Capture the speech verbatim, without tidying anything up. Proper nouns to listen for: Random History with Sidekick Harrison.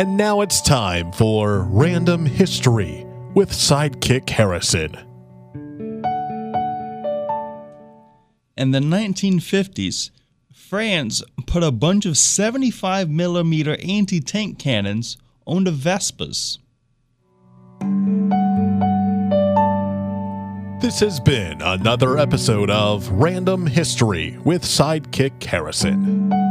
And now it's time for Random History with Sidekick Harrison. In the nineteen fifties, France put a bunch of seventy-five millimeter anti-tank cannons onto Vespas. This has been another episode of Random History with Sidekick Harrison.